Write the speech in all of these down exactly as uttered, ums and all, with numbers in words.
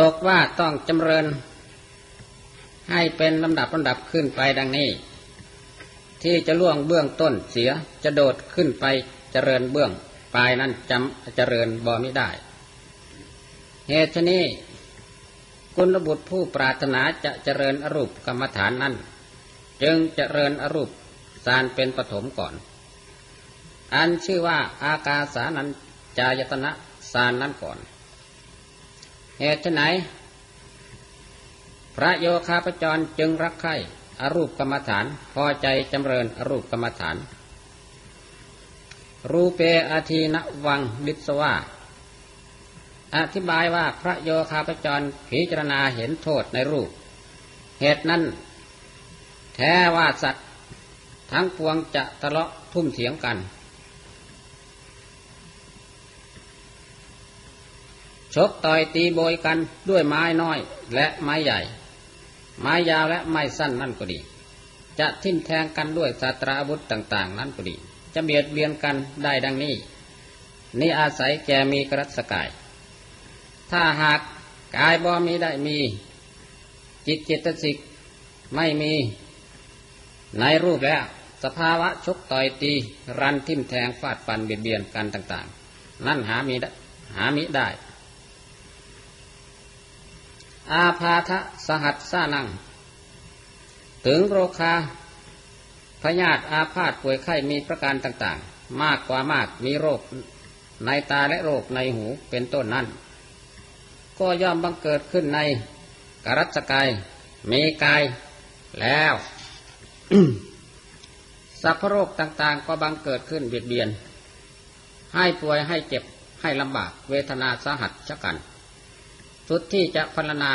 ตกว่าต้องจำเริญให้เป็นลำดับลำดับขึ้นไปดังนี้ที่จะล่วงเบื้องต้นเสียจะโดดขึ้นไปเจริญเบื้องปลายนั้นจำเจริญบ่มิได้เหตุนี้กุลบุตรผู้ปรารถนาจะเจริญอรูปกรรมฐานนั้นจึงเจริญอรูปฌานเป็นปฐมก่อนอันชื่อว่าอากาสานัญจายตนะฌานนั้นก่อนเหตุไหนพระโยคาพจรจึงรักใคร่อรูปกรรมฐานพอใจจำเริญอรูปกรรมฐานรูเปอาทีนวังดิสวาอธิบายว่าพระโยคาพจรพิจารณาเห็นโทษในรูปเหตุนั้นแท้ว่าสัตว์ทั้งปวงจะทะเลาะทุ่มเถียงกันชกต่อยตีโบยกันด้วยไม้น้อยและไม้ใหญ่ไม้ยาวและไม้สั้นนั่นก็ดีจะทิ่มแทงกันด้วยศาสตราอาวุธต่างๆนั่นก็ดีจะเบียดเบียนกันได้ดังนี้นี่อาศัยแกมีกรัสกายถ้าหากกายบ่มีได้มีจิตเจตสิกไม่มีในรูปแล้วสภาวะชกต่อยตีรันทิ่มแทงฟาดฟันเบียดเบียนกันต่างๆนั่นหามีหามิได้อาพาทะสหัสสานังถึงโรคาพยาธิอาพาธป่วยไข้มีประการต่างๆมากกว่ามากมีโรคในตาและโรคในหูเป็นต้นนั้นก็ย่อมบังเกิดขึ้นในกรัสกายมีกายแล้ว สัพพโรคต่างๆก็บังเกิดขึ้นเบียดเบียนให้ป่วยให้เจ็บให้ลำบากเวทนาสาหัสชะกันสุดที่จะพรรณนา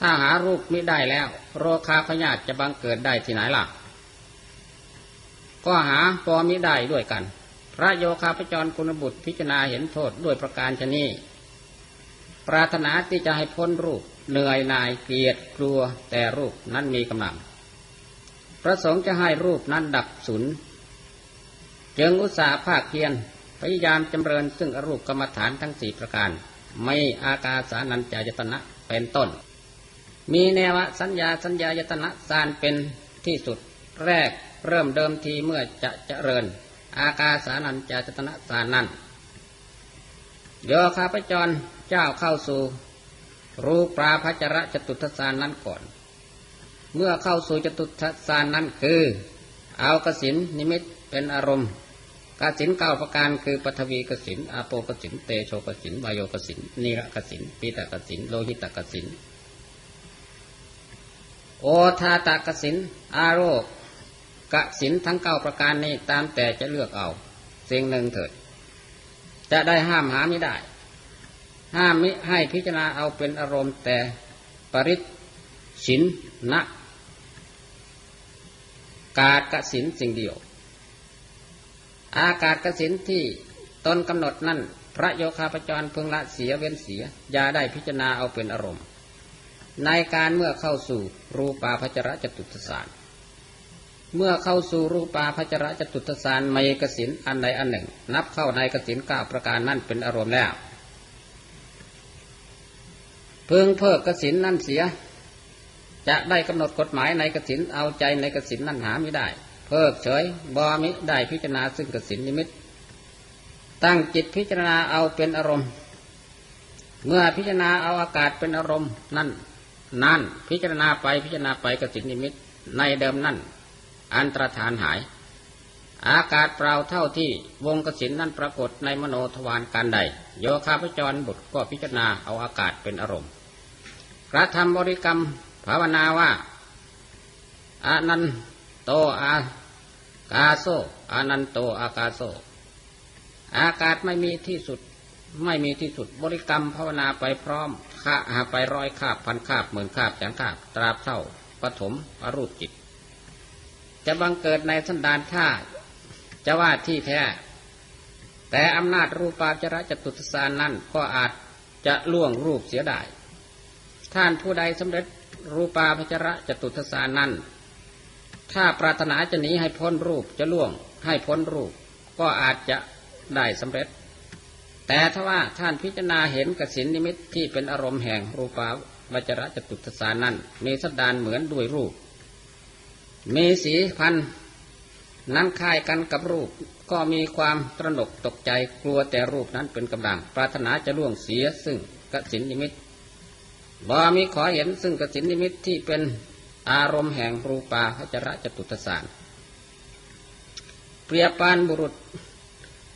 ถ้าหารูปมิได้แล้วโรคาพยาธิจะบังเกิดได้ที่ไหนล่ะก็หาพอมิได้ด้วยกันพระโยคาพจรกุณบุตรพิจารณาเห็นโทษด้วยประการชนี้ปรารถนาที่จะให้พ้นรูปเหนื่อยหน่ายเกลียดกลัวแต่รูปนั้นมีกำลังประสงค์จะให้รูปนั้นดับสูญจึงอุตสาห์ภาคเพียรพยายามจำเริญซึ่งอรูปกรรมฐานทั้งสี่ประการไม่อากาสานัญจายตนะเป็นต้นมีเนวสัญญาสัญญายตนะฌานเป็นที่สุดแรกเริ่มเดิมทีเมื่อจะเจริญอากาสานัญจายตนะฌานนั้นโยคาพจรเจ้าเข้าสู่รูปราภจรจตุทฌานนั้นก่อนเมื่อเข้าสู่จตุทฌานนั้นคือเอากสิณนิมิตเป็นอารมณ์กสิณเก้าประการคือปฐวีกสิณอาโปกสิณเตโชกสิณวายโยกสิณนีรกสิณปิตกสิณโลหิตกสิณโอทาตกสิณอาโรกสิณทั้งเก้าประการนี้ตามแต่จะเลือกเอาสิ่งหนึ่งเถิดจะได้ห้ามหาไม่ได้ห้ามมิให้พิจารณาเอาเป็นอารมณ์แต่ปริจฉินนะกาศกสิณสิ่งเดียวอากาศกสิณที่ตนกำหนดนั่นพระโยคาพจรพึงละเสียเว้นเสียอย่าได้พิจารณาเอาเป็นอารมณ์ในการเมื่อเข้าสู่รูปาภจรจตุทฌานเมื่อเข้าสู่รูปาภจรจตุทฌานไมยกสิณอันใดอันหนึ่งนับเข้าในกสิณเก้าประการนั่นเป็นอารมณ์แล้วพึงเพิกกสิณนั่นเสียจะได้กำหนดกฎหมายในกสิณเอาใจในกสิณนั่นหาไม่ได้เพิกเฉยบ่มิได้พิจารณาซึ่งกสิณนิมิตตั้งจิตพิจารณาเอาเป็นอารมณ์เมื่อพิจารณาเอาอากาศเป็นอารมณ์นั่นนั่นพิจารณาไปพิจารณาไปกสิณนิมิตในเดิมนั่นอันตรธานหายอากาศเปล่าเท่าที่วงกสิณนั่นปรากฏในมโนทวารการใดโยคาพจรบุตรก็พิจารณาเอาอากาศเป็นอารมณ์พระธรรมบริกรรมภาวนาว่าอานันโตอากาโซอานันโตอากาโซอากาศไม่มีที่สุดไม่มีที่สุดบริกรรมภาวนาไปพร้อมข้าหาไปร้อยคาบพันคาบหมื่นคาบแสนคาบตราบเท่าปฐมอรูปจิตจะบังเกิดในสันดานท่าจะว่าที่แท้แต่อำนาจรูปาจรจตุทฌานนั้นก็อาจจะล่วงรูปเสียได้ท่านผู้ใดสำเร็จรูปาภจรจตุทฌานนั้นถ้าปรารถนาจะหนีให้พ้นรูปจะล่วงให้พ้นรูปก็อาจจะได้สำเร็จ แต่ถ้าว่าท่านพิจารณาเห็นกสิณนิมิตที่เป็นอารมณ์แห่งรูปาวจรจตุตสานั้นมีสัดานเหมือนด้วยรูปมีสีพันนั้นคล้ายกันกับรูปก็มีความตระหนกตกใจกลัวแต่รูปนั้นเป็นกำลังปรารถนาจะล่วงเสียซึ่งกสิณนิมิตบ่มีขอเห็นซึ่งกสิณนิมิตที่เป็นอารมณ์แห่งรูปาวจรจตุตสานเปรียบปานบุรุษ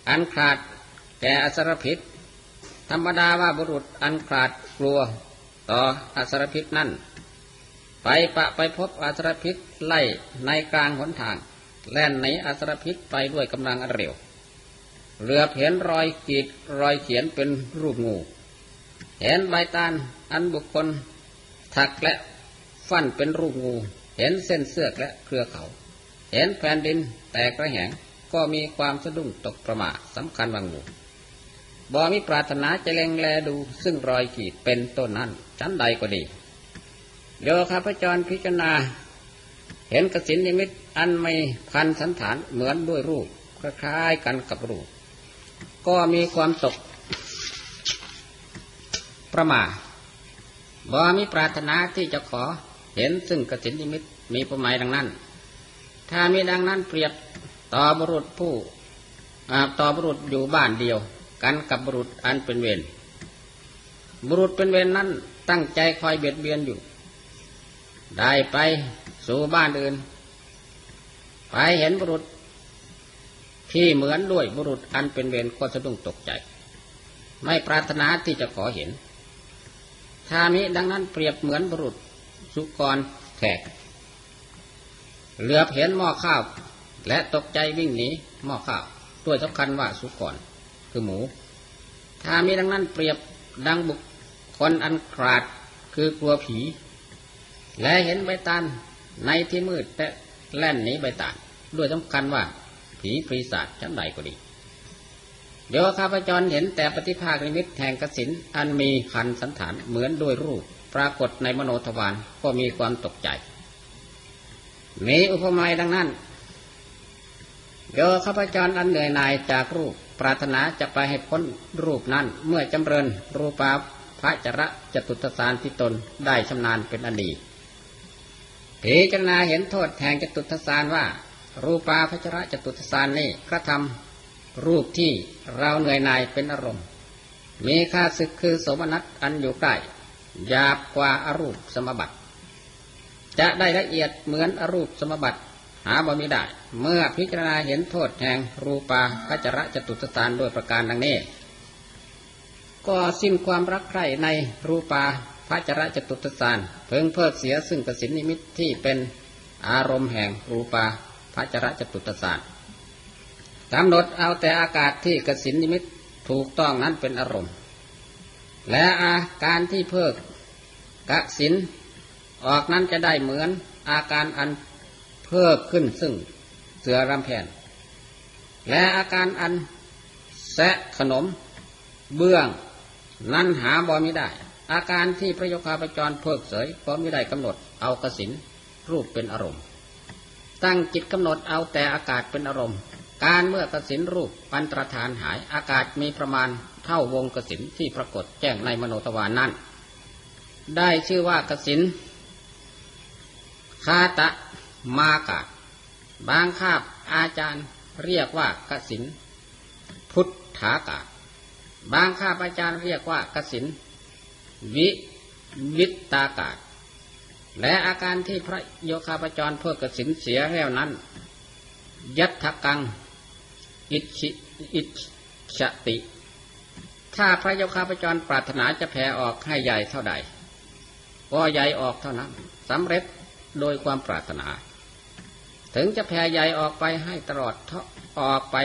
อันขาดแต่อสรพิษธรรมดาว่าบุรุษอันขาดกลัวต่ออสรพิษนั่นไปปะไปพบอสรพิษไล่ในกลางหนทางแล่นหนีอสรพิษไปด้วยกำลังอันเร็วเหลือเห็นรอยขีดรอยเขียนเป็นรูปงูเห็นใบตาลอันบุคคลถักและฟันเป็นรูปงูเห็นเส้นเสื้อและเครือเขาเห็นแผ่นดินแตกระแหงก็มีความสะดุ้งตกประมาทสำคัญวังหมู่บ่มีปรารถนาจะเล็งแลดูซึ่งรอยขีดเป็นต้นนั้นชั้นใดก็ดีโยคาพจรพิจารณาเห็นกสิณนิมิตอันไม่พันสันฐานเหมือนด้วยรูปคล้ายกันกับรูปก็มีความตกประมาทบ่มีปรารถนาที่จะขอเห็นซึ่งกสิณนิมิตมีประมาณดังนั้นถ้ามีดังนั้นเปรียบต่อบุรุษผู้ต่อบุรุษอยู่บ้านเดียวกันกับบุรุษอันเป็นเวรบุรุษเป็นเวรนั้นตั้งใจคอยเบียดเบียนอยู่ได้ไปสู่บ้านอื่นไปเห็นบุรุษที่เหมือนด้วยบุรุษอันเป็นเวรก็สะดุ้งตกใจไม่ปรารถนาที่จะขอเห็นถ้ามิดังนั้นเปรียบเหมือนบุรุษสุกรแขกเหลือเห็นหม้อข้าวและตกใจวิ่งหนีหม้อข้าวด้วยสำคัญว่าสุกรคือหมูถ้ามีดังนั้นเปรียบดังบุคคลอันขาดคือกลัวผีและเห็นใบตาลในที่มืดแต่แล่นหนีใบตาลด้วยสำคัญว่าผีปีศาจชั้นใดก็ดีเดี๋ยวข้าพเจ้าเห็นแต่ปฏิภาคนิมิตแห่งกสิณอันมีพันสันฐานเหมือนด้วยรูปปรากฏในมโนทวารก็มีความตกใจมีอุปมาดังนั้นโยข้าพเจ้าอันเหนื่อยหน่ายจากรูปปรารถนาจะไปให้พ้นรูปนั้นเมื่อจำเริญรูปาพระจระจตุตสานที่ตนได้ชำนาญเป็นอดีตพิจารณาเห็นโทษแห่งจตุตสานว่ารูปาพระจระจตุตสานนี้กระทำรูปที่เราเหนื่อยหน่ายเป็นอารมณ์มีค่าศึกคือสมนัตอันอยู่ใกล้หยาบกว่าอรูปสมบัติจะได้ละเอียดเหมือนอรูปสมบัติหาบ่มิได้เมื่อพิจารณาเห็นโทษแห่งรูปาพจรจตุตสานด้วยประการดังนี้ก็สิ้นความรักใคร่ในรูปาพจรจตุตสานเพิ่งเพิกเสียซึ่งกสิณนิมิตที่เป็นอารมณ์แห่งรูปาพจรจตุตสานกำหนดเอาแต่อากาศที่กสิณนิมิตถูกต้องนั้นเป็นอารมณ์และอาการที่เพิกกสิณออกนั้นจะได้เหมือนอาการอันเพิ่มขึ้นซึ่งเสือรำแผนและอาการอันแสะขนมเบื้องนั้นหาบ่มิได้อาการที่พระโยคาพจรเพิกเสยก็มิได้กำหนดเอากสิณรูปเป็นอารมณ์ตั้งจิตกำหนดเอาแต่อากาศเป็นอารมณ์การเมื่อกสิณรูปอันตรธานหายอากาศมีประมาณเท่าวงกสิณที่ปรากฏแจ้งในมโนทวารนั้นได้ชื่อว่ากสิณคาตะมากาศบางคาบอาจารย์เรียกว่ากสิณพุทธากาศบางคาบอาจารย์เรียกว่ากสิณวิวิตตากาศและอาการที่พระโยคาพจรเพื่อกสิณเสียแล้วนั้นยัตถกังอิชิอิชติถ้าพระโยคาพจรปรารถนาจะแผ่ออกให้ใหญ่เท่าใดก็ใหญ่ออกเท่านั้นสำเร็จโดยความปรารถนาถึงจะแผ่ใหญ่ออกไปให้ตลอดออกไป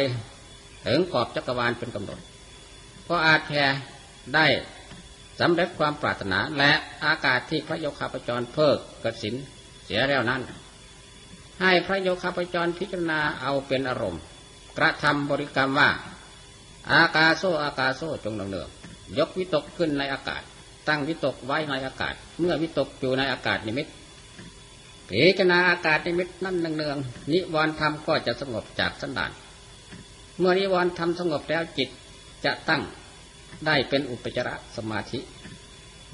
ถึงขอบจักรวาลเป็นกำหนดก็อาจแผ่ได้สำเร็จความปรารถนาและอากาศที่พระโยคาพจรเพิกกสิณเสียแล้วนั้นให้พระโยคาพจรพิจารณาเอาเป็นอารมณ์กระทำบริกรรมว่าอากาโซอากาโซจงดำเนินยกวิตกขึ้นในอากาศตั้งวิตกไว้ในอากาศเมื่อวิตกอยู่ในอากาศนิมิตพิจารณาอากาศนิมิตนั่นเนืองๆนิวรณ์ธรรมก็จะสงบจากสันดานเมื่อนิวรณ์ธรรมสงบแล้วจิตจะตั้ง ได้เป็นอุปจารสมาธิ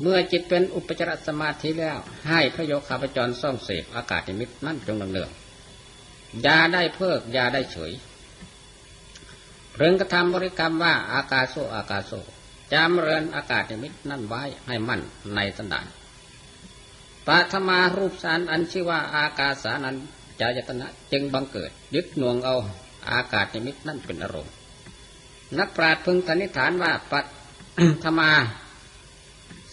เมื่อจิตเป็นอุปจารสมาธิแล้วให้พระโยคาพจรส่องเสพอากาศนิมิตนั่นจงดำเนินอย่าได้เพิกอย่าได้เฉยพึงกระทำบริกรรมว่าอากาโซอากาโซจำเริญอากาศนิมิตนั่นไว้ให้มั่นในสันดานปฐมารูปสารอันชื่อว่าอากาสานัญจายตนะจึงบังเกิดยึดหน่วงเอาอากาศนิมิตนั่นเป็นอารมณ์นักปราชญ์พึงสันนิษฐานว่าปฐมา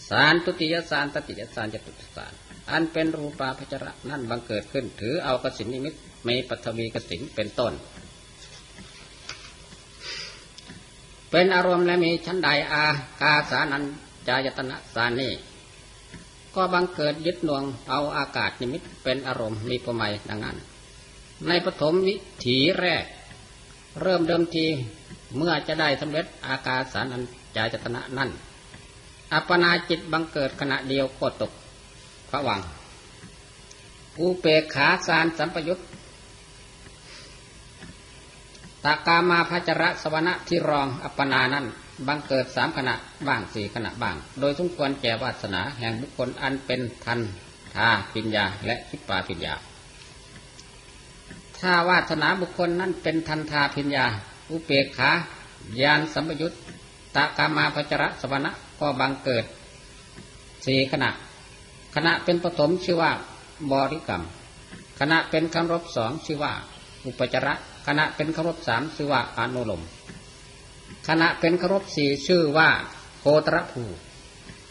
สารทุติยสารตติยสารจตุตสารอันเป็นรูปาพจระนั่นบังเกิดขึ้นถือเอากสิณนิมิตมีปฐวีกสิณเป็นต้นเป็นอารมณ์และมีชั้นใดอากาสานัญจายตนะสารนี้ก็บังเกิดยึดหน่วงเอาอากาศนิมิตเป็นอารมณ์มีประมาณดังนั้นในปฐมวิถีแรกเริ่มเดิมทีเมื่อจะได้สำเร็จอากาสานัญจายตนะนั่นอัปปนาจิตบังเกิดขณะเดียวก็ตกผวังค์อุเปกขาสารสัมปยุตตากามาพจรสวนะที่รองอัปปนานั้นบังเกิดสามขณะบ้างสี่ขณะบ้างโดยสมควรแก่วาสนาแห่งบุคคลอันเป็นทันทาปิญญาและคิปปาปิญญาถ้าวาสนาบุคคลนั้นเป็นทันทาปิญญาอุเปกขายานสัมปยุตตากามาพจรสวนะก็บังเกิดสี่ขณะขณะเป็นปฐมชื่อว่าบริกรรมขณะเป็นคำรบสองชื่อว่าอุปจาระขณะเป็นคำรบสามชื่อว่าอนุโลมขณะเป็นคำรบสี่ชื่อว่าโคตรภู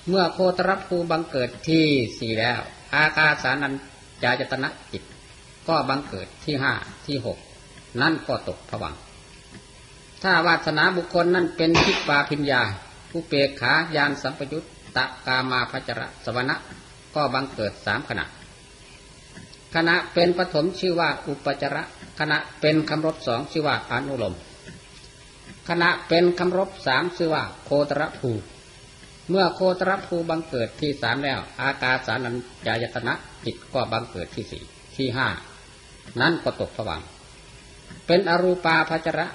เมื่อโคตรภูบังเกิดที่สี่แล้วอากาสานัญจายตนะจิตก็บังเกิดที่ห้าที่หกนั่นก็ตกผวังค์ถ้าวาสนาบุคคลนั่นเป็นทิฏฐาพิญญาอุเปกขายานสัมปยุตตกามาพจรสวนะก็บังเกิดสามขณะขณะเป็นปฐมชื่อว่าอุปจาระขณะเป็นคำรบสองชื่อว่าอนุโลมขณะเป็นคำรบสามชื่อว่าโคตรภูเมื่อโคตรภูบังเกิดที่สามแล้วอากาสานัญจายตนะจิตก็บังเกิดที่สี่ที่ห้านั้นก็ตกผวังค์เป็นอรูปาพจระ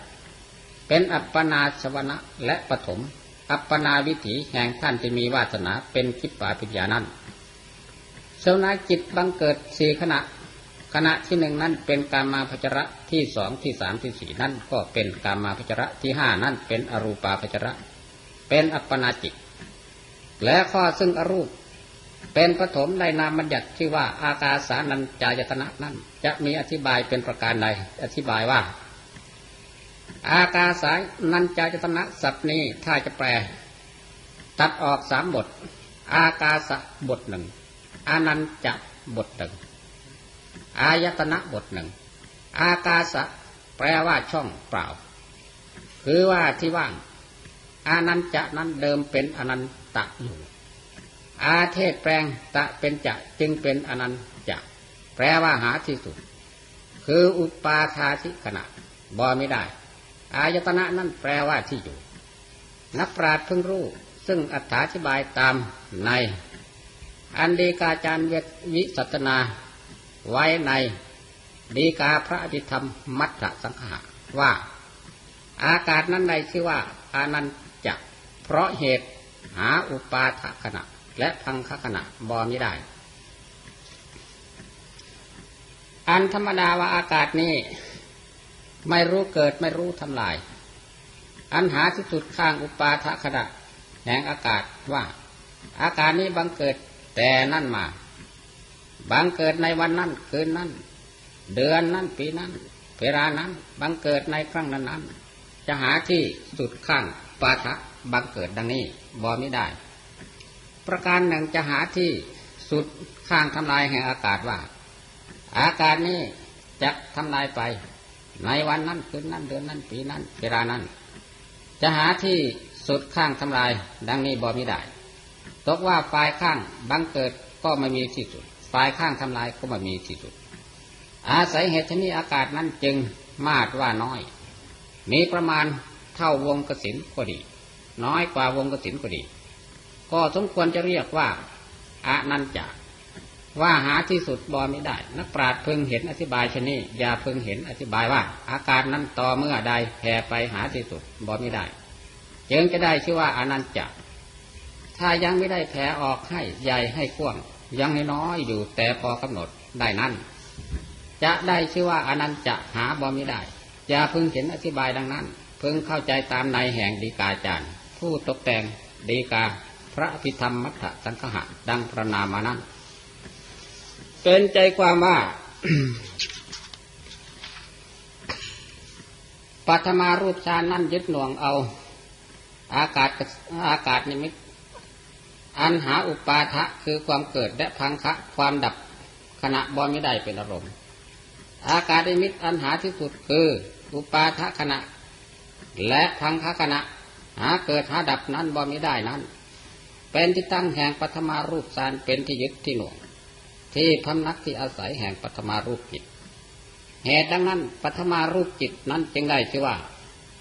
เป็นอัปปนาสวนะและปฐมอัปปนาวิถีแห่งท่านที่มีวาสนาเป็นคิปปาปิญญานั้นสวนาจิตบังเกิดสี่ขณะขณะที่หนึ่งนั่นเป็นกามาพจระที่สองที่สามที่สี่นั่นก็เป็นกามาพจระที่ห้านั่นเป็นอรูปาพจระเป็นอัปปนาจิตและข้อซึ่งอรูปเป็นปฐมในนามบัญญัติที่ว่าอากาสานัญจายตนะนั่นจะมีอธิบายเป็นประการใดอธิบายว่าอากาสานัญจายตนะศัพท์นี้ถ้าจะแปลตัดออกสามบทอากาสะบทหนึ่งอานัญจบทหนึ่งอายตนะบทหนึ่งอากาสะแปลว่าช่องเปล่าคือว่าที่ว่างอานัญจนั้นเดิมเป็นอนันตะอยู่อาเทศแปลงตะเป็นจะจึงเป็นอนันจะแปลว่าหาที่สุดคืออุปาทาสิขณะบ่ไม่ได้อายตนะนั้นแปลว่าที่อยู่นักปราชญ์เพิ่งรู้ซึ่งอธิบายตามในอันดีกาจารย์วิสัชนาไว้ในดีกาพระอภิธรรมมัทธสังหะว่าอากาศนั้นใดชื่อว่าอานัญจะเพราะเหตุหาอุปาทขณะและพังคขณะบ่มิได้อันธรรมดาว่าอากาศนี้ไม่รู้เกิดไม่รู้ทำลายอันหาที่สุดข้างอุปาทขณะแห่งอากาศว่าอากาศนี้บังเกิดแต่นั่นมาบังเกิดในวันนั้นคืนนั้นเดือนนั้นปีนั้นเวลานั้นบังเกิดในครั้งนั้นนั้นจะหาที่สุดข้างปาฐะบังเกิดดังนี้บ่ไม่ได้ประการหนึ่งจะหาที่สุดข้างทำลายแห่งอากาศว่าอากาศนี้จะทำลายไปในวันนั้นคืนนั้นเดือนนั้นปีนั้นเวลานั้นจะหาที่สุดข้างทำลายดังนี้บ่ไม่ได้ตกว่าฝ่ายข้างบังเกิดก็ไม่มีที่สุดฝ่ายข้างทำลายก็ไม่มีที่สุดอาศัยเหตุนี้อากาศนั้นจึงมาดว่าน้อยมีประมาณเท่าวงกสิณก็ดีน้อยกว่าวงกสิณก็ดีก็สมควรจะเรียกว่าอานัญจาว่าหาที่สุดบ่ไม่ได้นักปราชญ์พึงเห็นอธิบายชนี้อย่าพึงเห็นอธิบายว่าอากาศนั้นต่อเมื่อใดแผ่ไปหาที่สุดบ่ไม่ได้ จึงจะได้ชื่อว่าอานันจักรถ้ายังไม่ได้แผ่ออกให้ใหญ่ให้กว้างยังให้น้อยอยู่แต่พอกำหนดได้นั้นจะได้ชื่อว่าอานันจักรหาบ่มิได้อย่าพึงเห็นอธิบายดังนั้นพึงเข้าใจตามในแห่งดีกาจารย์ผู้ตกแต่งดีกาพระอภิธรรมมัทธสังคหะดังประนามานั้นเป็นใจความว่า ปัทมารูปฌานนั่นยึดหน่วงเอาอากาศอากาศนิมิตอันหาอุปาทะคือความเกิดและพังคะความดับขณะบ่มิได้เป็นอารมณ์อากาศนิมิตอันหาที่สุดคืออุปาทะขณะและพังคะขณะหาเกิดหาดับนั้นบ่มิได้นั้นเป็นที่ตั้งแห่งปัทมารูปฌานเป็นที่ยึดที่หน่วงที่พำนักที่อาศัยแห่งปัทมารูปจิตเหตุดังนั้นปัทมารูปจิตนั้นจึงได้ชื่อว่า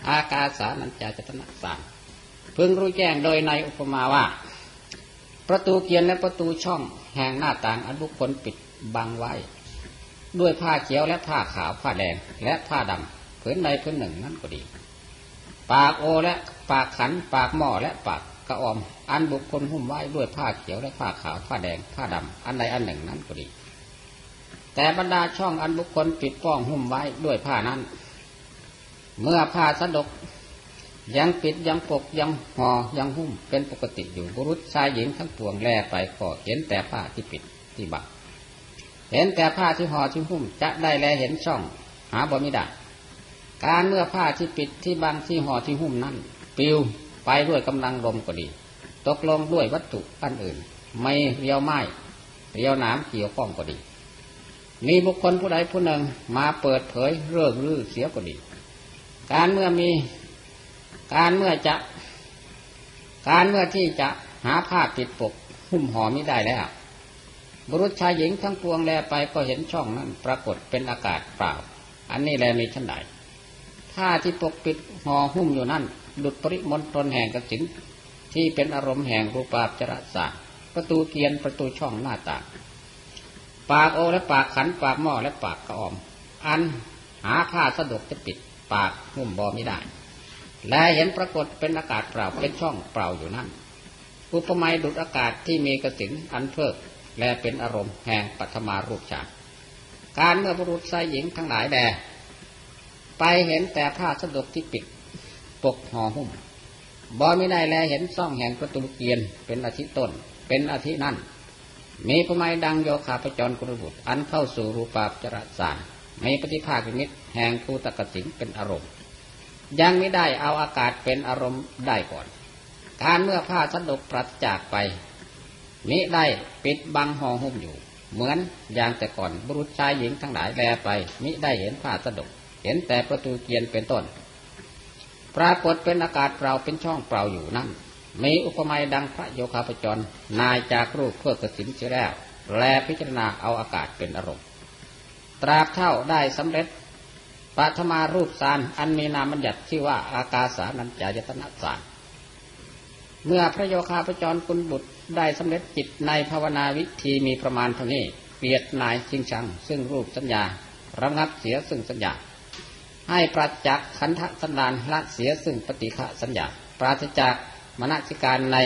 อากาสานัญจายตนะสามพึงรู้แจ้งโดยในอุปมาว่าประตูเกียรและประตูช่องแห่งหน้าต่างอันบุคคลปิดบังไว้ด้วยผ้าเขียวและผ้าขาวผ้าแดงและผ้าดำผืนใดผืนหนึ่งนั้นก็ดีปากโอและปากขันปากหม้อและปากกระออมอันบุคคลหุ้มไว้ด้วยผ้าเขียวและผ้าขาวผ้าแดงผ้าดำอันใดอันหนึ่งนั้นก็ดีแต่บรรดาช่องอันบุคคลปิดป้องหุ้มไว้ด้วยผ้านั้นเมื่อผ้าสะดกยังปิดยังปกยังห่อยังหุ้มเป็นปกติอยู่บุรุษชายหญิงทั้งปวงแลไปก็เห็นแต่ผ้าที่ปิดที่บังเห็นแต่ผ้าที่ห่อที่หุ้มจะได้แลเห็นช่องหาบ่มิได้การเมื่อผ้าที่ปิดที่บังที่ห่อที่หุ้มนั้นปลิวไปด้วยกำลังลมก็ดีตกลงด้วยวัตถุอันอื่นไม่เรียวไม้เรียวน้ำเกี่ยวข้องก็ดีมีบุคคลผู้ใดผู้หนึ่งมาเปิดเผยเรื่องลือเสียก็ดีการเมื่อมีการเมื่อจะการเมื่อที่จะหาผ้าปิดปกหุ้มห่อมิได้แล้วบุรุษชายหญิงทั้งปวงแลไปก็เห็นช่องนั้นปรากฏเป็นอากาศเปล่าอันนี้แลมีชั้นใดผ้าที่ปกปิดห่อหุ้มอยู่นั่นดุจปริมณฑลแห่งกสิณที่เป็นอารมณ์แห่งรูปาภจรศาสตร์ประตูเกียรประตูช่องหน้าต่างปากโอและปากขันปากหม้อและปากกระออมอันหาผ้าสะดวกจะปิดปากหุ้มบ่มิได้และเห็นปรากฏเป็นอากาศเปล่าเป็นช่องเปล่าอยู่นั่นอุปมาดุจอากาศที่มีกสิณอันเพิกและเป็นอารมณ์แห่งปัทมารูปฌานการเมื่อบุรุษชายหญิงทั้งหลายแลไปเห็นแต่ผ้าสะดวกที่ปิดปกห่อหุ้มบ่มิได้แลเห็นซ่องแห่งประตูเกียรเป็นอาทิต้นเป็นอาทินั่นมีประไมดังโยคาปจรกุลบุตรอันเข้าสู่รูปาภจรศาสตร์มีปฏิภาคนิมิตแห่งภูตกสิณเป็นอารมณ์ยังไม่ได้เอาอากาศเป็นอารมณ์ได้ก่อนการเมื่อผ้าสะดกปราศจากไปมิได้ปิดบังห่อหุ้มอยู่เหมือนอย่างแต่ก่อนบุรุษชายหญิงทั้งหลายแลไปมิได้เห็นผ้าสะดกเห็นแต่ประตูเกียรเป็นต้นปรากฏเป็นอากาศเปล่าเป็นช่องเปล่าอยู่นั่นมีอุปมาดังพระโยคาปจรนายจากรูปเพื่อกสิณเสียแล้วแลพิจารณาเอาอากาศเป็นอารมณ์ตราบเท่าได้สำเร็จปัทมารูปฌานอันมีนามบัญญัติชื่อว่าอากาสานัญจายตนะฌานเมื่อพระโยคาปจรกุลบุตรได้สำเร็จจิตในภาวนาวิธีมีประมาณเท่านี้เปียดนายชิงชังซึ่งรูปสัญญาระงับเสียซึ่งสัญญาให้ปราศจากขันธสันดานละเสียซึ่งปฏิฆะสัญญาปราศจากมนสิการใน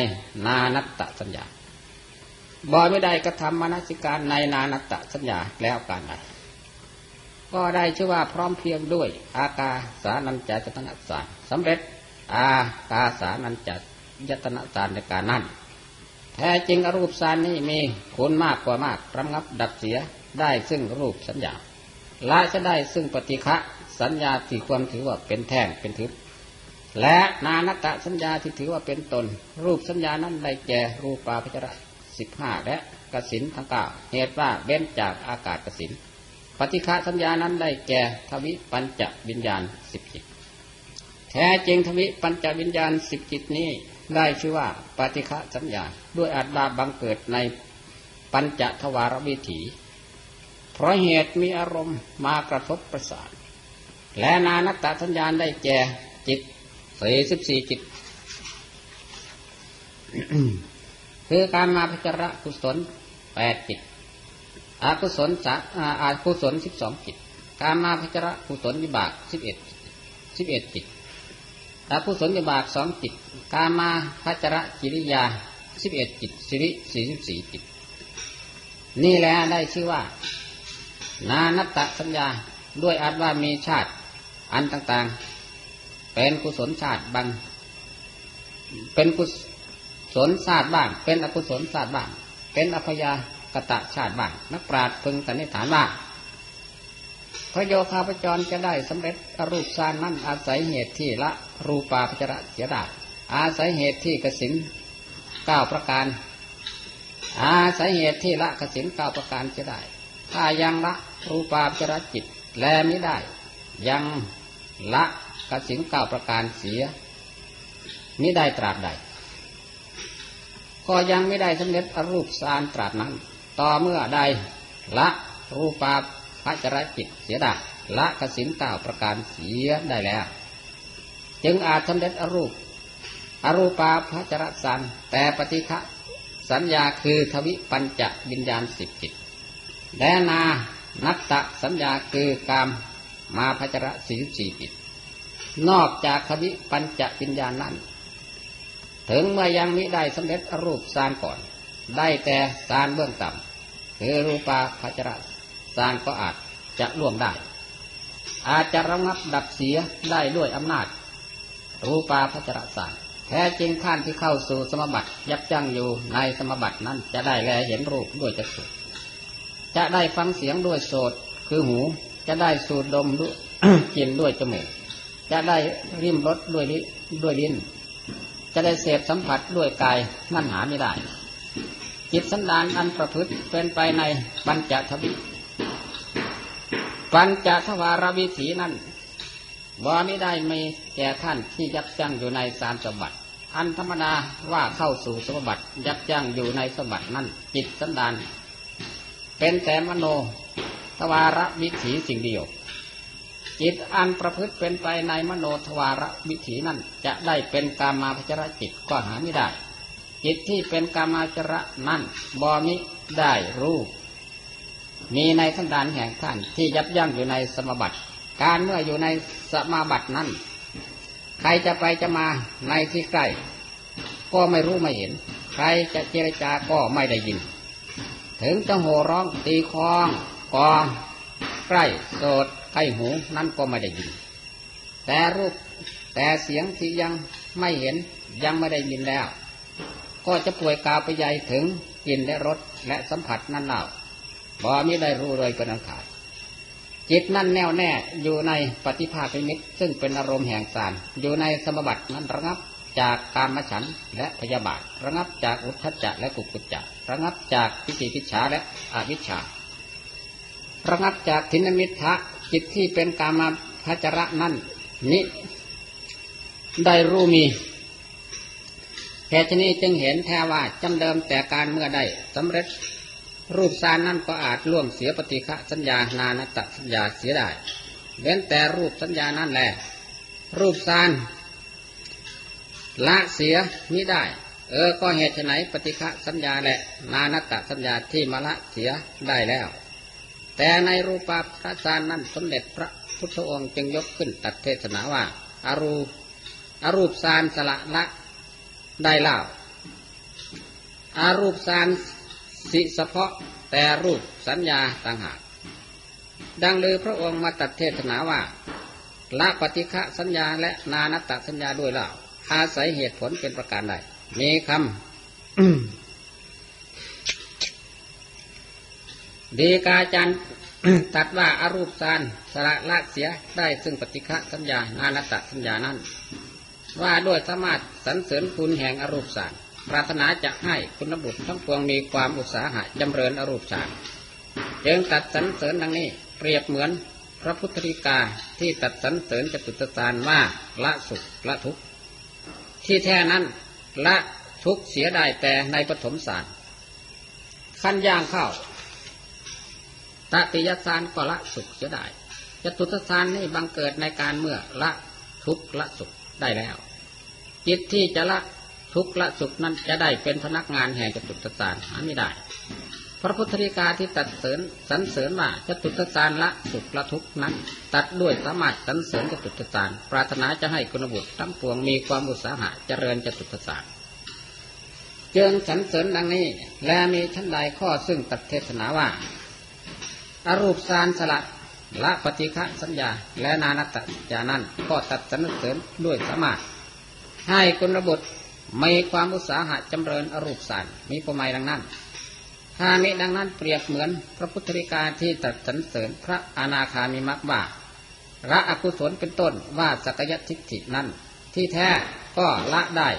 นานัตตสัญญาบ่ไม่ได้กระทำมนสิการในนานัตตสัญญาแล้วการใดก็ได้ชื่อว่าพร้อมเพียงด้วยอากาสานัญจายตนะฌานสำเร็จอากาสานัญจายตนะฌานในการนั้นแท้จริงอรูปฌานนี้มีคุณมากกว่ามากระงับดับเสียได้ซึ่งรูปสัญญาละจะได้ซึ่งปฏิฆะสัญญาที่ความถือว่าเป็นแท่งเป็นทึบและนานัตตสัญญาที่ถือว่าเป็นตนรูปสัญญานั้นได้แก่รูปาภจรสิบห้าและกสิณทั้งเก้าเหตุว่าเว้นจากอากาศกสิณปฏิฆะสัญญานั้นได้แก่ทวิปัญจวิญญาณสิบจิตแท้จริงทวิปัญจวิญญาณสิบจิตนี้ได้ชื่อว่าปฏิฆะสัญญาด้วยอาจบาบังเกิดในปัญจทวารวิถีเพราะเหตุมีอารมณ์มากระทบประสาทและนานัตตสัญญาได้แก่จิตสี่สิบสี่จิต คือการมาพิจารณากุศลแปดจิตอกุศลสาอากุศลสิบสองจิตการมาพิจารณากุศลวิบากสิบเอ็ดสิบเอ็ดจิต และผู้สนบาทสองจิตกามาพัจระกิริยาสิบเอ็ดจิตสิริสี่สิบสี่จิตนี่แหละได้ชื่อว่านานัตตสัญญาด้วยอาจว่ามีชาติอันต่างๆเป็นกุศลชาติบางเป็นกุศลชาติบ้างเป็นอกุศลชาติบ้างเป็นอัพยากตะชาติบ้างนักปราชญ์พึงสันนิษฐานว่าพระโยคาพจรจะได้สำเร็จอรูปฌานนั้นอาศัยเหตุที่ละรูปาพจระเสียได้อาศัยเหตุที่กสิณเก้าประการอาศัยเหตุที่ละกสิณเก้าประการเสียได้ถ้ายังละรูปาพจระจิตแลไม่ได้ยังละกสิณเก้าประการเสียมิได้ตราบใดก็ยังไม่ได้สำเร็จอรูปฌานตราบนั้นต่อเมื่อใดละรูปาพจรจิตเสียได้ละกสิณเก้าประการเสียได้แล้วจึงอาจสำเร็จอรูปอรูปาพจรฌานแต่ปฏิฆะสัญญาคือทวิปัญจวิญญาณสิบจิตและนานัตตสัญญาคือกามมาพจรสี่สิบสี่จิตนอกจากทวิปัญจวิญญาณนั้นถึงเมื่อยังมิได้สำเร็จอรูปฌานก่อนได้แต่ฌานเบื้องต่ำคือรูปาพจรฌานก็อาจจะล่วงได้อาจจะระงับดับเสียได้ด้วยอำนาจรูปาพจรฌานแท้จริงขั้นที่เข้าสู่สมบัติยับยั้งอยู่ในสมบัตินั้นจะได้แลเห็นรูปด้วยจักษุจะได้ฟังเสียงด้วยโสตคือหูจะได้สูดดมด้วยกลิ่นด้วยจมูกจะได้ริมรสด้วยลิ้นด้วยลิ้นจะได้เสพสัมผัสด้วยกายนั่นหาไม่ได้จิตสันดานอันประพฤติเป็นไปในปัญจทวิปัญจทวารวิถีนั้นว่าไม่ได้มีแก่ท่านที่ยับยั้งอยู่ในสารสมบัติอันธรรมดาว่าเข้าสู่สมบัติยับยั้งอยู่ในสมบัตินั้นจิตสันดานเป็นแต่มโนทวารวิถีสิ่งเดียวจิตอันประพฤติเป็นไปในมโนทวารวิถีนั้นจะได้เป็นกามาพจรจิตก็หาไม่ได้จิตที่เป็นกามาพจรนั้นบ่มิได้รู้มีในสันดานแห่งท่านที่ยับยั้งอยู่ในสมบัติการเมื่ออยู่ในสมบัตินั้นใครจะไปจะมาในที่ใกล้ก็ไม่รู้ไม่เห็นใครจะเจรจาก็ไม่ได้ยินถึงจะโห่ร้องตีคองก็ใกล้โสดใกล้หูนั้นก็ไม่ได้ยินแต่รูปแต่เสียงที่ยังไม่เห็นยังไม่ได้ยินแล้วก็จะป่วยกาวไปใหญ่ถึงกลิ่นและรสและสัมผัสนั้นเล่าบ่มิได้รู้เลยเป็นอันขาดจิตนั่นแน่วแน่อยู่ในปฏิภาคมิตรซึ่งเป็นอารมณ์แห่งฌานอยู่ในสมบัตินั้นระงับจากกามฉันท์และพยาบาทระงับจากอุทธัจจะและกุกกุจจะระงับจากวิจิกิจฉาและอวิชชาระงับจากทินมิทธะจิตที่เป็นกามพจระนั้นนิได้รู้มีแค่ชนี้จึงเห็นแท้ว่าจำเดิมแต่การเมื่อได้สำเร็จรูปฌานนั้นก็อาจล่วงเสียปฏิฆะสัญญานานัตตสัญญาเสียได้เว้นแต่รูปสัญญานั่นแหละรูปฌานละเสียมิได้เออก็เหตุไหนปฏิฆะสัญญาและนานัตตสัญญาที่มาละเสียได้แล้วแต่ในรูปาพจรฌานนั้นสมเด็จพระพุทธองค์จึงยกขึ้นตัดเทศนาว่าอรูอรูปฌานสละละได้แล้วอรูปฌานสิเฉพาะแต่รูปสัญญาต่างหากดังเลยพระองค์มาตัดเทศนาว่าละปฏิฆะสัญญาและนานัตตสัญญาด้วยแล้วอาศัยเหตุผลเป็นประการใดมีคำ ดีกาจันตัดว่าอรูปฌานสละละเสียได้ซึ่งปฏิฆะสัญญานานัตตสัญญานั้นว่าด้วยสามารถสรรเสริญคุณแห่งอรูปฌานปรารถนาจะให้คุณบุตรทั้งปวงมีความอุตสาหะจำเริญอรูปฌานจึงตัดสรรเสริญดังนี้เปรียบเหมือนพระพุทธฎีกาที่ตัดสรรเสริญจตุตฌานว่าละสุขละทุกข์ที่แท้นั้นละทุกข์เสียได้แต่ในปฐมฌานขั้นย่างเข้าตติยฌานก็ละสุขเสียได้จตุตฌานนี้บังเกิดในการเมื่อละทุกข์ละสุขได้แล้วจิตที่จะละทุกข์ละสุขนั้นจะได้เป็นพนักงานแห่งจตุตฌานหาไม่ได้ พระพุทธฎีกาที่ตัดเสริญสรรเสริญว่าจตุตจารละสุขละทุกข์นั้นตัดด้วยสามารถสรรเสริญจตุตจารปรารถนาจะให้คุณบุตรทั้งปวงมีความอุตสาหะเจริญจตุตจารเจิญสรรเสริญดังนี้และมีชั้นใดข้อซึ่งตัดเทศนาว่าอรูปฌานสละละปฏิฆะสัญญาและนานัตตญาณันก็ตัดสรรเสริญด้วยสามารถให้คุณบุตรมีความอุตสาหะจำเริญอรูปฌานมีประมาณดังนั้นถ้ามิดังนั้นเปรียบเหมือนพระพุทธฎีกาที่ตรัสสรรเสริญพระอนาคามิมรรคว่าละอกุศลเป็นต้นว่าสักยทิฏฐินั้นที่แท้ก็ละได้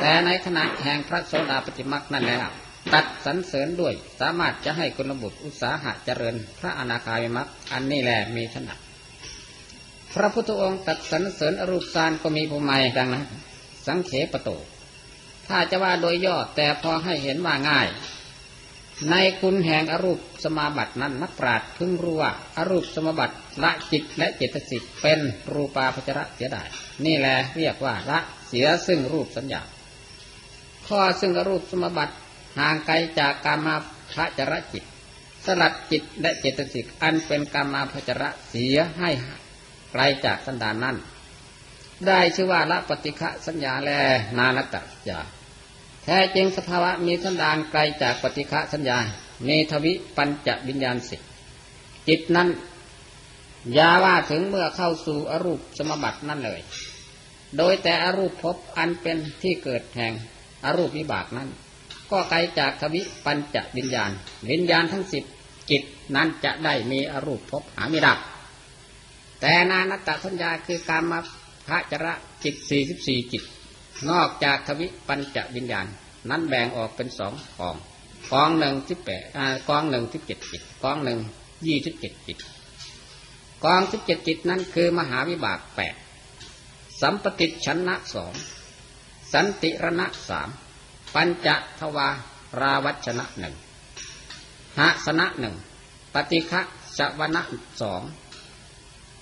แต่ในขณะแห่งพระโสดาปัตติมรรคนั้นแล้วตัดสรรเสริญด้วยสามารถจะให้คุณบุตรอุตสาหะเจริญพระอนาคามิมรรคอันนี้แลมีขนาดพระพุทธองค์ตรัสสรรเสริญอรูปฌานก็มีภูมิดังนั้นสังเขปโตถ้าจะว่าโดยย่อแต่พอให้เห็นว่าง่ายในคุณแห่งอรูปสมาบัตินั้นนักปราชญ์พึงรู้ว่าอรูปสมาบัติละจิตและเจตสิกเป็นรูปาภจรเสียได้นี่แหละเรียกว่าละเสียซึ่งรูปสัญญาข้อซึ่งอรูปสมาบัติห่างไกลจากกามาภจรจิตสลัดจิตและเจตสิกอันเป็นกามาภจรเสียให้ไกลจากสันดานนั้นได้ชื่อว่าละปฏิฆะสัญญาและนานัตตญาณแท้จริงสภาวะมีสันดานไกลจากปฏิฆะสัญญาเมธวิปัญจวิญญาณสิจิตนั้นยาว่าถึงเมื่อเข้าสู่อรูปสมบัตินั่นเลยโดยแต่อรูปภพอันเป็นที่เกิดแห่งอรูปวิบากนั้นก็ไกลจากทวิปัญจวิญญาณวิญญาณทั้งสิบจิตนั้นจะได้มีอรูปภพหาไม่ได้แต่นานัตตสัญญาคือกามภจรจิตสี่สิบสี่จิตนอกจากทวิปัญจวิญญาณนั้นแบ่งออกเป็นสองกองกองหนึ่งที่แปดกองหนึ่งที่เจ็ดจิตกองหนึ่งยี่สิบเจ็ดจิตกองที่เจ็ดจิตนั้นคือมหาวิบากแปดสัมปติชนะสองสันติรณะสามปัญจทวาราวัชนะหนึ่งหะสนะหนึ่งปฏิฆะชวนะสอง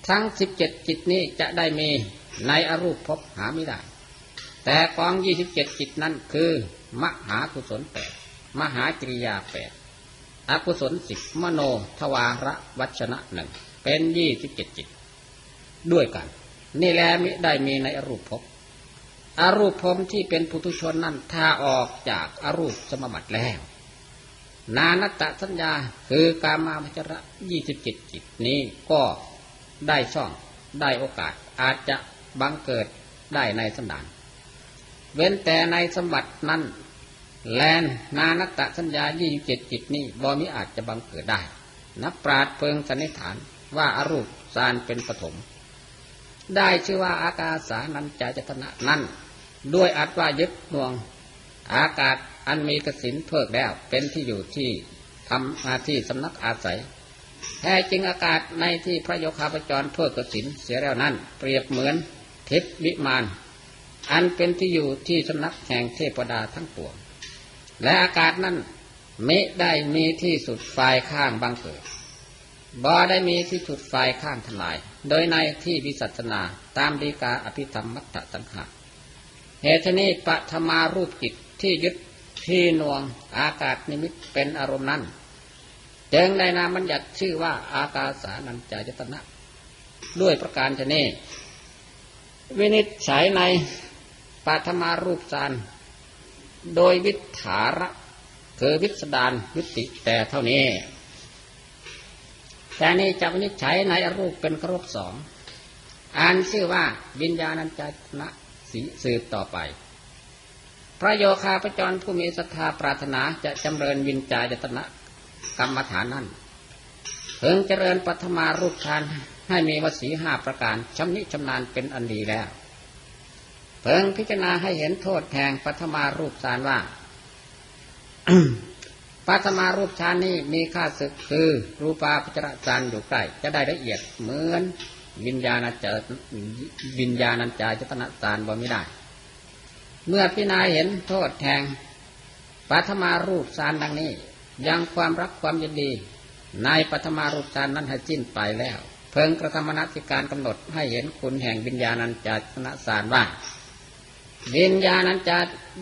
ทั้งสิบเจ็ดจิตนี้จะได้มีในอรูปภพหาไม่ได้แต่กองยี่สิบเจ็ดจิตนั้นคือมหากุศลแปดมหากิริยาแปดอกุศลสิบมโนทวาระวัชนะหนึ่งเป็นยี่สิบเจ็ดจิตด้วยกันนี่แลมิได้มีในอรูปภพอรูปภพที่เป็นปุถุชนนั้นถ้าออกจากอรูปสมบัติแล้วนานัตตสัญญาคือกามาภจรยี่สิบเจ็ดจิตนี้ก็ได้ช่องได้โอกาสอาจจะบังเกิดได้ในสันดานเว้นแต่ในสมบัตินั้นแลนนานัตตสัญญายี่สิบเจ็ดจิตนี้บ่มิอาจจะบังเกิดได้นักปราชญ์เพิงสันนิษฐานว่าอรูปฌานเป็นปฐมได้ชื่อว่าอากาสานัญจายตนะนั้นด้วยอัตว่ายึดน่วงอากาศอันมีกสิณเพิกแล้วเป็นที่อยู่ที่ทำหน้าที่สำนักอาศัยแท้จริงอากาศในที่พระโยคาพจรเพิกกสิณเสียแล้วนั้นเปรียบเหมือนทิพวิมานอันเป็นที่อยู่ที่สำนักแห่งเทพดาทั้งปวงและอากาศนั้นมิได้มีที่สุดฝ่ายข้างบังเกิดบ่ได้มีที่สุดฝ่ายข้างทลายโดยในที่วิสัชนาตามฎีกาอภิธรรมมัตตสังฆะเหตุนี้ปฐมารูปจิตที่ยึดที่นวงอากาศนิมิตเป็นอารมณ์นั้นจึงได้นามบัญญัติชื่อว่าอากาสานัญจายตนะด้วยประการฉะนี้วินิจฉัยในปฐมารูปฌานโดยวิถาระคือวิสดารวิติแต่เท่านี้แต่นี้จะวินิจฉัยในอรูปเป็นครบสองอ่านชื่อว่าวิญญาณัญจายตนะสืบต่อไปพระโยคาพจรผู้มีศรัทธาปรารถนาจะจำเริญวิญญาณัญจายตนะกรรมฐานนั้นเพิ่งเจริญปฐมารูปฌานให้มีวสีห้าประการชำนิชำนาญเป็นอันดีแล้วเพิ่งพิจารณาให้เห็นโทษแห่งปฐมารูปฌานว่า ปฐมารูปฌานนี้มีค่าศึกคือรูปาภจรฌานอยู่ใกล้จะได้ละเอียดเหมือนวิญญาณัญจายวิญญาณัญจายตนะฌานบ่ไม่ได้เมื่อพิจารณาเห็นโทษแห่งปฐมารูปฌานดังนี้ยังความรักความยินดีในปฐมารูปฌานนั้นให้สิ้นไปแล้วเพิ่งกระทำมนสิการกำหนดให้เห็นคุณแห่งวิญญาณัญจายตนะฌานว่า วิญญาณัญจา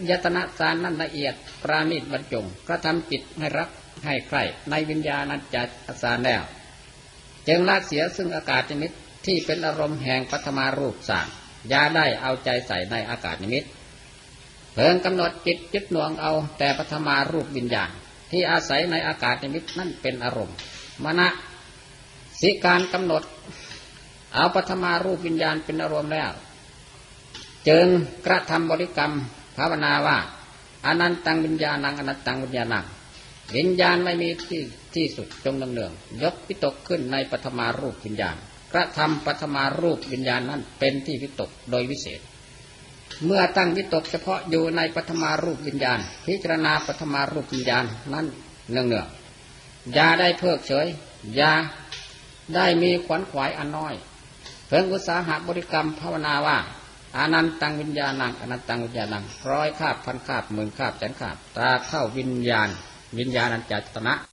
ยตนะสารนั้นละเอียดปราณีตบรรจงกระทำจิตให้รักให้ใคร่ในวิญญาณัญจายสารแล้วจึงละเสียซึ่งอากาศนิมิตที่เป็นอารมณ์แห่งปฐมารูปสารอย่าได้เอาใจใส่ในอากาศนิมิตเพิ่งกำหนดจิตยึดหน่วงเอาแต่ปฐมารูปวิญญาณที่อาศัยในอากาศนิมิตนั่นเป็นอารมณ์มณสิการกำหนดเอาปฐมารูปวิญญาณเป็นอารมณ์แล้วจึงกระทำบริกรรมภาวนาว่าอนันตังวิญญาณังอนันตังวิญญาณังวิญญาณไม่มีที่ที่สุดจงดำเนินยกวิตกขึ้นในปฐมารูปวิญญาณกระทำปฐมารูปวิญญาณนั้นเป็นที่วิตกโดยวิเศษเมื่อตั้งวิตกเฉพาะอยู่ในปฐมารูปวิญญาณพิจารณาปฐมารูปวิญญาณนั้นเนืองเนืองอย่าได้เพิกเฉยอย่าได้มีขวัญขวายอันน้อยเพิ่งอุตสาหะบริกรรมภาวนาว่าอนันตังวิญญาณังอนันตังวิญญาณังร้อยคาบพันคาบหมื่นคาบแสนคาบตราเข้าวิญญาณวิญญาณัญจายตนะ